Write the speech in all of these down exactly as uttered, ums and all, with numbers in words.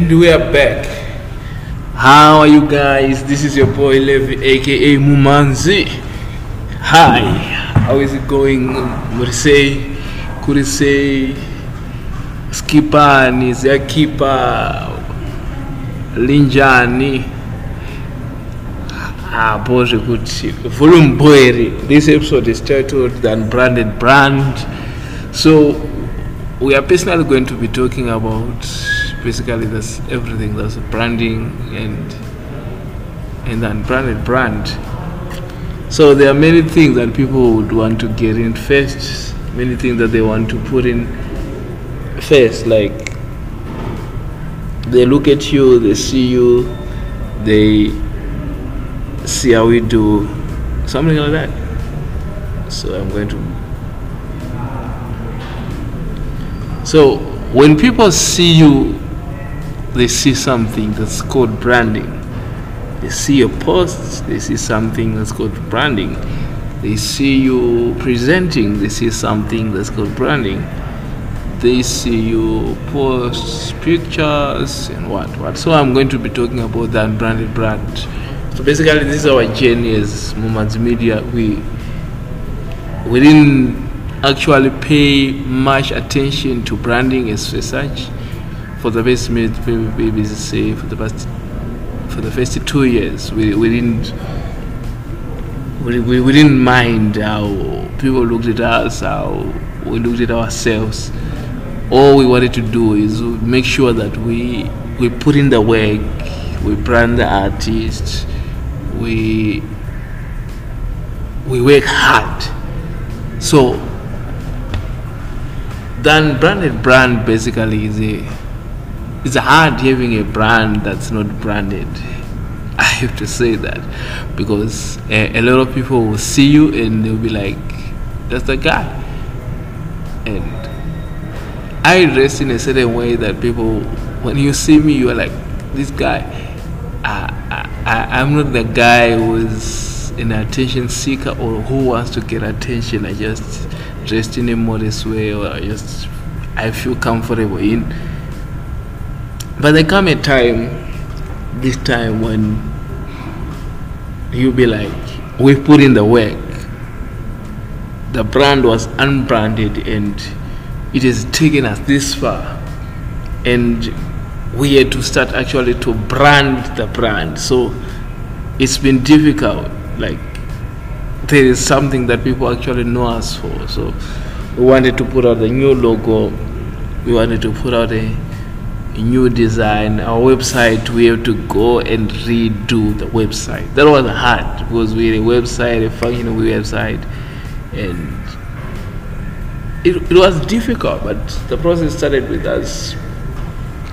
And we are back. How are you guys? This is your boy Levi, aka Mumanzi. Hi, how is it going? What say? Could say skipani, zakipa, linjani. Ah, boy, good. Volume boy. This episode is titled "Than Branded Brand." So we are personally going to be talking about basically that's everything that's branding and and unbranded brand. So there are many things that people would want to get in first, many things that they want to put in first. Like they look at you, they see you, they see how we do, something like that. So I'm going to. So when people see you, they see something that's called branding. They see your posts, they see something that's called branding. They see you presenting, they see something that's called branding. They see you posts, pictures, and what, what. So I'm going to be talking about the unbranded brand. So basically, this is our journey as Moments Media. We, we didn't actually pay much attention to branding as such. For the best minute, maybe say for the past, for the first two years, we we didn't we, we we didn't mind how people looked at us, how we looked at ourselves. All we wanted to do is make sure that we we put in the work, we brand the artist, we we work hard. So then, branded brand basically is a. It's hard having a brand that's not branded. I have to say that because a, a lot of people will see you and they'll be like, that's the guy. And I dress in a certain way that people, when you see me, you're like, this guy. I, I, I'm not the guy who's an attention seeker or who wants to get attention. I just dressed in a modest way, or I just I feel comfortable in. But there come a time, this time when you'll be like, we put in the work. The brand was unbranded and it has taken us this far. And we had to start actually to brand the brand. So it's been difficult. Like there is something that people actually know us for. So we wanted to put out the new logo. We wanted to put out a new design. Our website, we have to go and redo the website. That was hard because we had a website, a functional website, and it, it was difficult, but the process started with us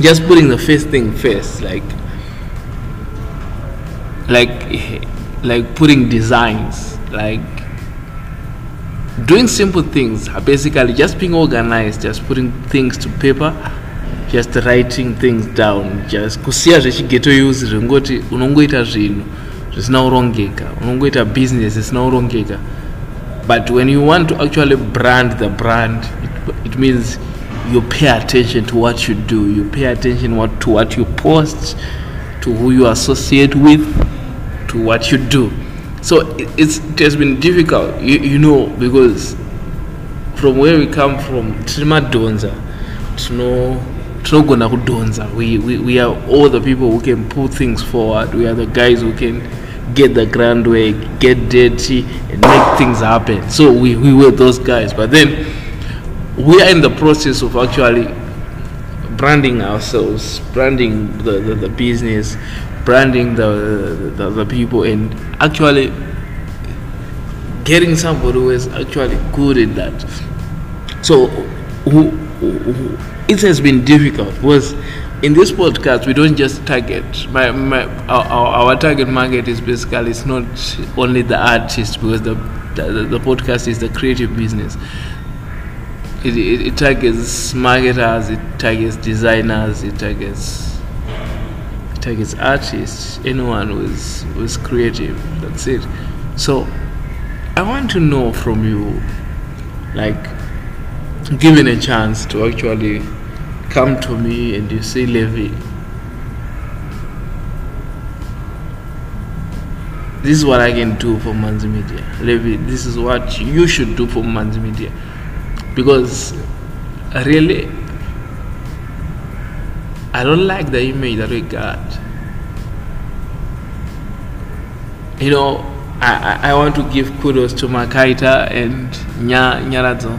just putting the first thing first, like like like putting designs, like doing simple things, basically just being organized, just putting things to paper, just writing things down, just kusiya zvechigeto use zvingoti unongoita zvinhu zvisina urongeka, unongoita business zvisina urongeka. But when you want to actually brand the brand, it, it means you pay attention to what you do, you pay attention what to what you post, to who you associate with, to what you do. So it, it's it has been difficult, you, you know, because from where we come from, Trima Donza, to know Trogona Donza, we we are all the people who can pull things forward. We are the guys who can get the grand way, get dirty, and make things happen. So we, we were those guys. But then we are in the process of actually branding ourselves, branding the, the, the business, branding the, the the people, and actually getting somebody who is actually good at that. So who, who it has been difficult because in this podcast we don't just target my, my our, our target market is basically, it's not only the artist, because the the, the podcast is the creative business. It, it, it targets marketers, it targets designers, it targets it targets artists, anyone who is who is creative. That's it. So I want to know from you, like, given a chance to actually come to me and you say, Levi, This is what I can do for Mumanzi Media. This is what you should do for Mumanzi Media. Because really, I don't like the image that we got. You know, I, I, I want to give kudos to Makaita and Nyaradzo,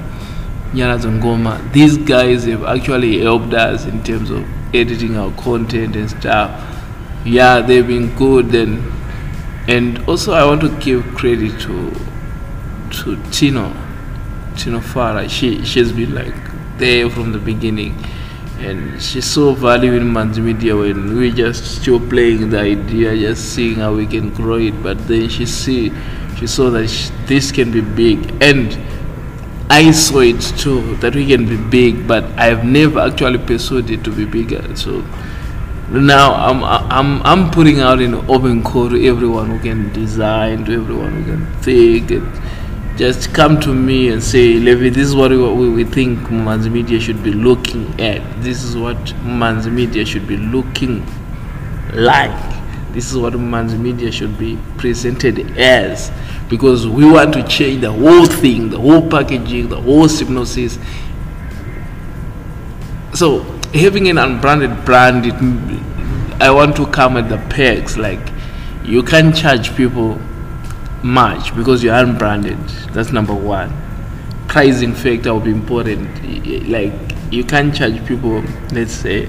Yana Zongoma. These guys have actually helped us in terms of editing our content and stuff. Yeah, they've been good. And and also I want to give credit to to Tino, Tino Farai. She, she's been like there from the beginning. And she saw value in Mumanzi Media when we just still playing the idea, just seeing how we can grow it. But then she see, she saw that she, this can be big, and I saw it too, that we can be big. But I've never actually pursued it to be bigger. So now I'm I'm I'm putting out an open call to everyone who can design, to everyone who can think. And just come to me and say, Levi, this is what we, we think Mumanzi Media should be looking at. This is what Mumanzi Media should be looking like. This is what Mumanzi Media should be presented as, because we want to change the whole thing, the whole packaging, the whole hypnosis. So having an unbranded brand, it, I want to come at the perks. Like, you can't charge people much because you're unbranded. That's number one. Pricing factor will be important. Like, you can't charge people, let's say,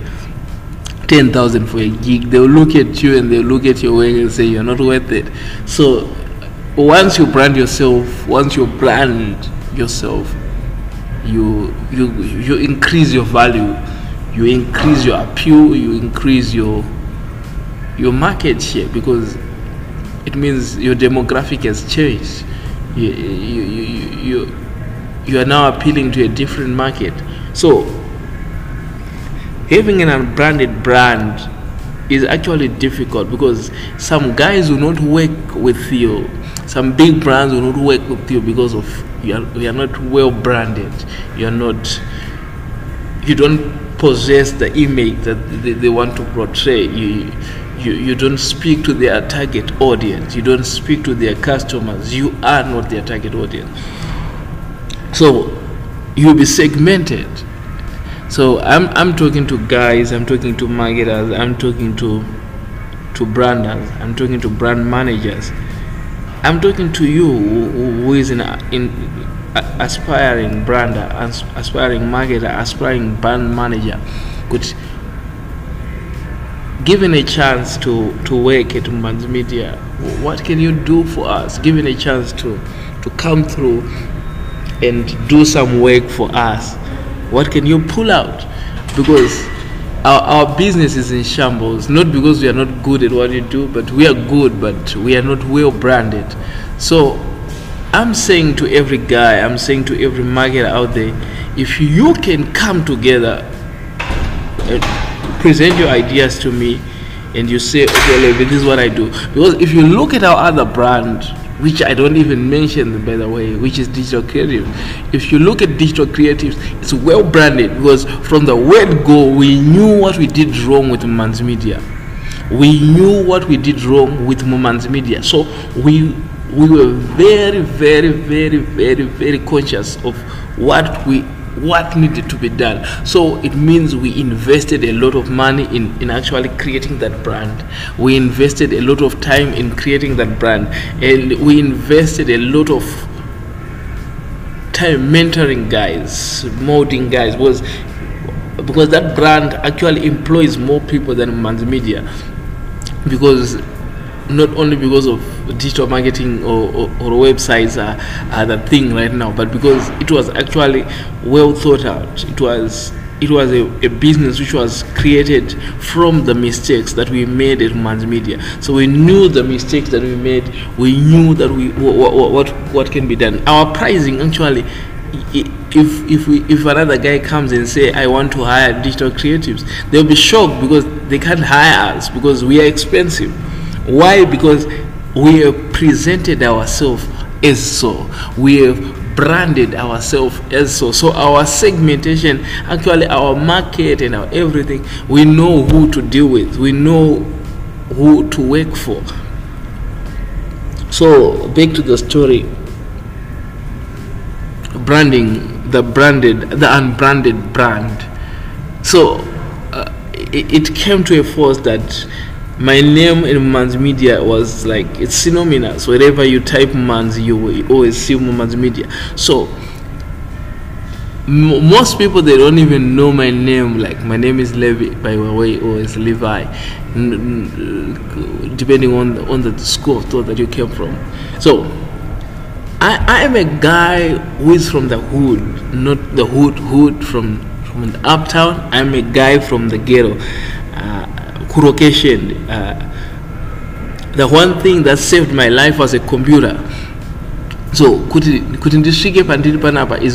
ten thousand for a gig. They'll look at you and they'll look at your work and say you're not worth it. So once you brand yourself, once you brand yourself, you you you increase your value, you increase your appeal, you increase your your market share, because it means your demographic has changed. You you you you, you are now appealing to a different market. So having an unbranded brand is actually difficult, because some guys will not work with you. Some big brands will not work with you because of you are, you are not well branded. You are not. You don't possess the image that they, they want to portray. You, you you don't speak to their target audience. You don't speak to their customers. You are not their target audience. So you'll be segmented. So I'm I'm talking to guys, I'm talking to marketers, I'm talking to to branders, I'm talking to brand managers, I'm talking to you who, who is an in, uh, aspiring brander, as, aspiring marketer, aspiring brand manager, which given a chance to to work at Mumanzi Media, what can you do for us? Given a chance to to come through and do some work for us, what can you pull out? Because our, our business is in shambles, not because we are not good at what we do, but we are good, but we are not well branded. So I'm saying to every guy, I'm saying to every marketer out there, if you can come together and present your ideas to me, and you say, okay, Levi, this is what I do. Because if you look at our other brand, which I don't even mention, by the way, which is Digital Creative. If you look at Digital Creatives, it's well branded, because from the word go, we knew what we did wrong with Mumanzi Media. We knew what we did wrong with Mumanzi Media. So we we were very, very, very, very, very conscious of what we what needed to be done. So it means we invested a lot of money in, in actually creating that brand. We invested a lot of time in creating that brand. And we invested a lot of time mentoring guys, molding guys, was because that brand actually employs more people than Mumanzi Media. Because not only because of digital marketing or, or, or websites are, are the thing right now, but because it was actually well thought out. It was it was a, a business which was created from the mistakes that we made at Mumanzi Media. So we knew the mistakes that we made. We knew that we what what, what can be done. Our pricing actually. If if we if another guy comes and say I want to hire Digital Creatives, they'll be shocked because they can't hire us because we are expensive. Why? Because we have presented ourselves as so. We have branded ourselves as so. So our segmentation, actually our market and our everything, we know who to deal with. We know who to work for. So back to the story. Branding, the branded, the unbranded brand. So uh, it, it came to a force that my name in Mumanzi Media was like, it's synonymous. Wherever you type Mumanzi, you will always see Mumanzi Media. So m most people, they don't even know my name. Like, my name is Levi, by the way, or it's Levi, n depending on the, on the school of thought that you came from. So I am a guy who is from the hood, not the hood hood from, from the uptown. I'm a guy from the ghetto. Uh, Caucasian. Uh, the one thing that saved my life was a computer. So couldn't couldn't is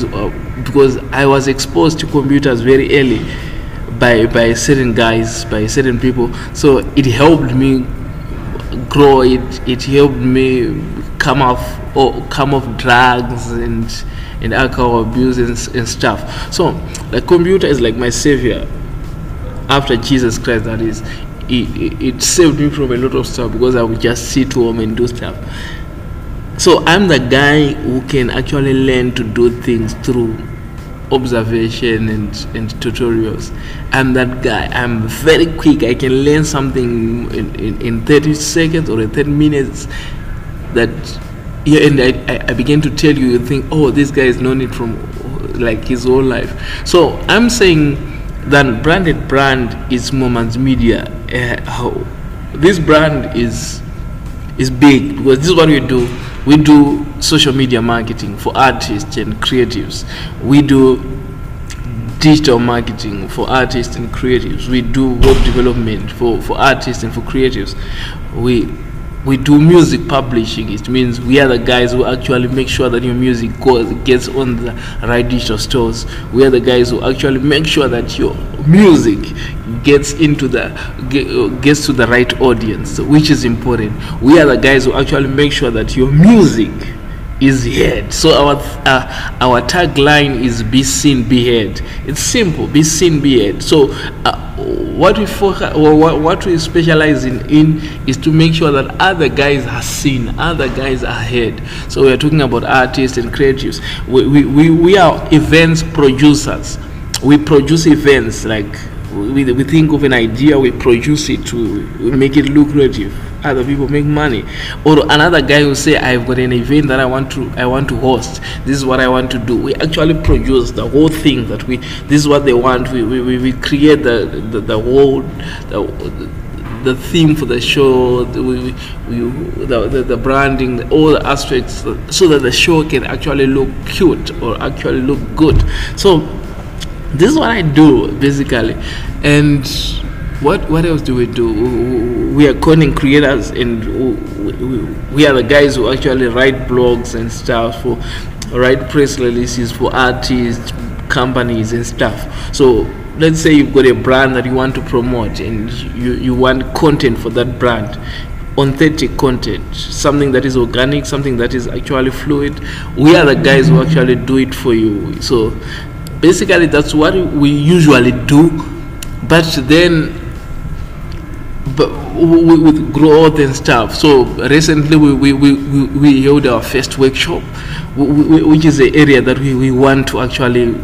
uh, because I was exposed to computers very early by by certain guys, by certain people. So it helped me grow. It it helped me come off or come off drugs and and alcohol abuse and, and stuff. So the computer is like my savior. After Jesus Christ, that is, it, it, it saved me from a lot of stuff, because I would just sit home and do stuff. So I'm the guy who can actually learn to do things through observation and, and tutorials. I'm that guy. I'm very quick. I can learn something in, in, in thirty seconds or in thirty minutes. That, yeah, and I, I begin to tell you, you think, oh, this guy has known it from like his whole life. So I'm saying, then branded brand is Moments Media. Uh, oh, this brand is is big, because this is what we do. We do social media marketing for artists and creatives. We do digital marketing for artists and creatives. We do web development for, for artists and for creatives. We we do music publishing. It means we are the guys who actually make sure that your music goes, gets on the right digital stores. We are the guys who actually make sure that your music gets into the gets to the right audience, which is important. We are the guys who actually make sure that your music is heard. So our uh, our tagline is be seen, be heard. It's simple: be seen, be heard. So uh, what we focus, or what, what we specialize in, in is to make sure that other guys are seen, other guys are heard. So we are talking about artists and creatives. We we we, we are events producers. We produce events. Like, we we think of an idea, we produce it to make it lucrative. Other people make money. Or another guy will say, I've got an event that I want to I want to host. This is what I want to do. We actually produce the whole thing that we this is what they want. We we, we, we create the, the, the whole the, the theme for the show, the, we, we, the, the, the branding, all the aspects, so that the show can actually look cute or actually look good. So this is what I do basically. And What what else do we do? We are content creators, and we are the guys who actually write blogs and stuff, for write press releases for artists, companies and stuff. So let's say you've got a brand that you want to promote, and you you want content for that brand, authentic content, something that is organic, something that is actually fluid. We are the guys who actually do it for you. So basically, that's what we usually do. But then, but with growth and stuff. So recently we we, we, we held our first workshop, which is the area that we, we want to actually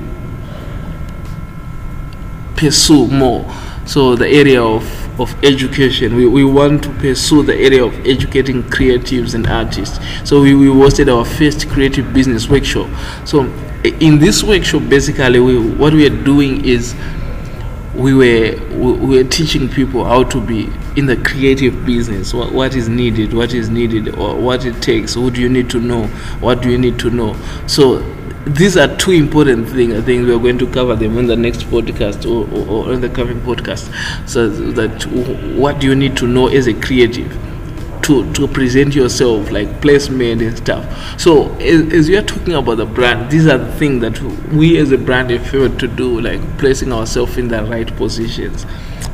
pursue more. So the area of, of education. We, we want to pursue the area of educating creatives and artists. So we, we hosted our first creative business workshop. So in this workshop, basically we, what we are doing is we were we were teaching people how to be in the creative business, what, what is needed, what is needed, or what it takes, who do you need to know, what do you need to know. So these are two important things. I think we are going to cover them in the next podcast, or, or, or in the coming podcast. So that, what do you need to know as a creative to to present yourself, like placement and stuff. So as, as we are talking about the brand, these are the things that we as a brand have failed to do, like placing ourselves in the right positions.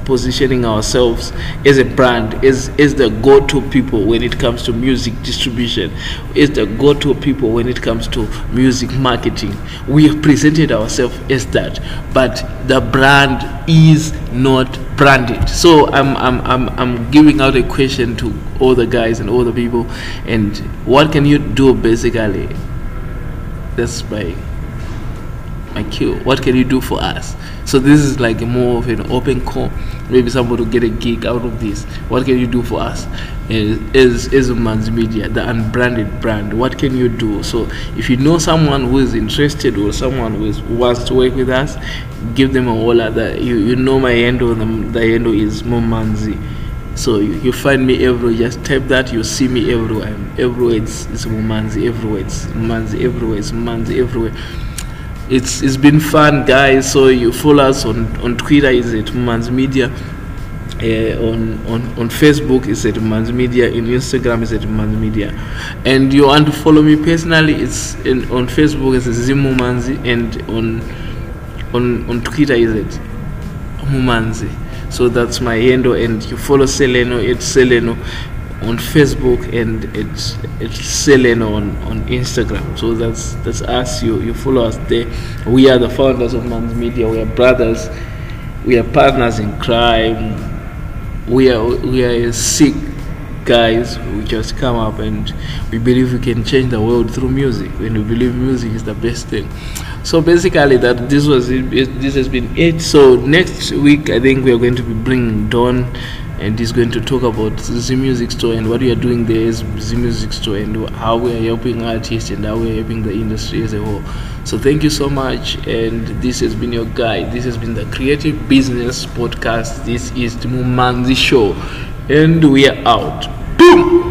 positioning ourselves as a brand, is is the go-to people when it comes to music distribution, is the go-to people when it comes to music marketing. We have presented ourselves as that, but the brand is not branded. So I'm I'm I'm I'm giving out a question to all the guys and all the people, and what can you do basically? That's my my cue. What can you do for us? So this is like more of an open call. Maybe somebody will get a gig out of this. What can you do for us? Is is Umanzi Media, the unbranded brand? What can you do? So if you know someone who is interested or someone who is, wants to work with us, give them a holler. That you you know my handle. The, the handle is Mumanzi. So you, you find me everywhere. Just type that. You see me everywhere. Everywhere it's, it's Mumanzi. Everywhere it's Mumanzi. Everywhere it's Mumanzi. Everywhere. It's it's been fun, guys. So you follow us on on Twitter, is it Moments Media, uh, on on on Facebook is it Moments Media, in Instagram is it Moments Media, and you want to follow me personally, it's in, on Facebook is Z Mumanzi, and on on on Twitter is it Mumanzi. So that's my handle, and you follow Seleno, it's Seleno on Facebook, and it's it's Seleno on on Instagram. So that's that's us. You you follow us there. We are the founders of Moments Media. We are brothers, we are partners in crime. We are we are sick guys. We just come up and we believe we can change the world through music, and we believe music is the best thing. So basically that this was it, it, this has been it. So next week I think we are going to be bringing Don, and he's going to talk about Z Music Store and what we are doing there is Z Music Store, and how we are helping artists and how we are helping the industry as a whole. So thank you so much, and this has been your guide. This has been the Creative Business Podcast. This is the Mumanzi Show, and we are out. Boom!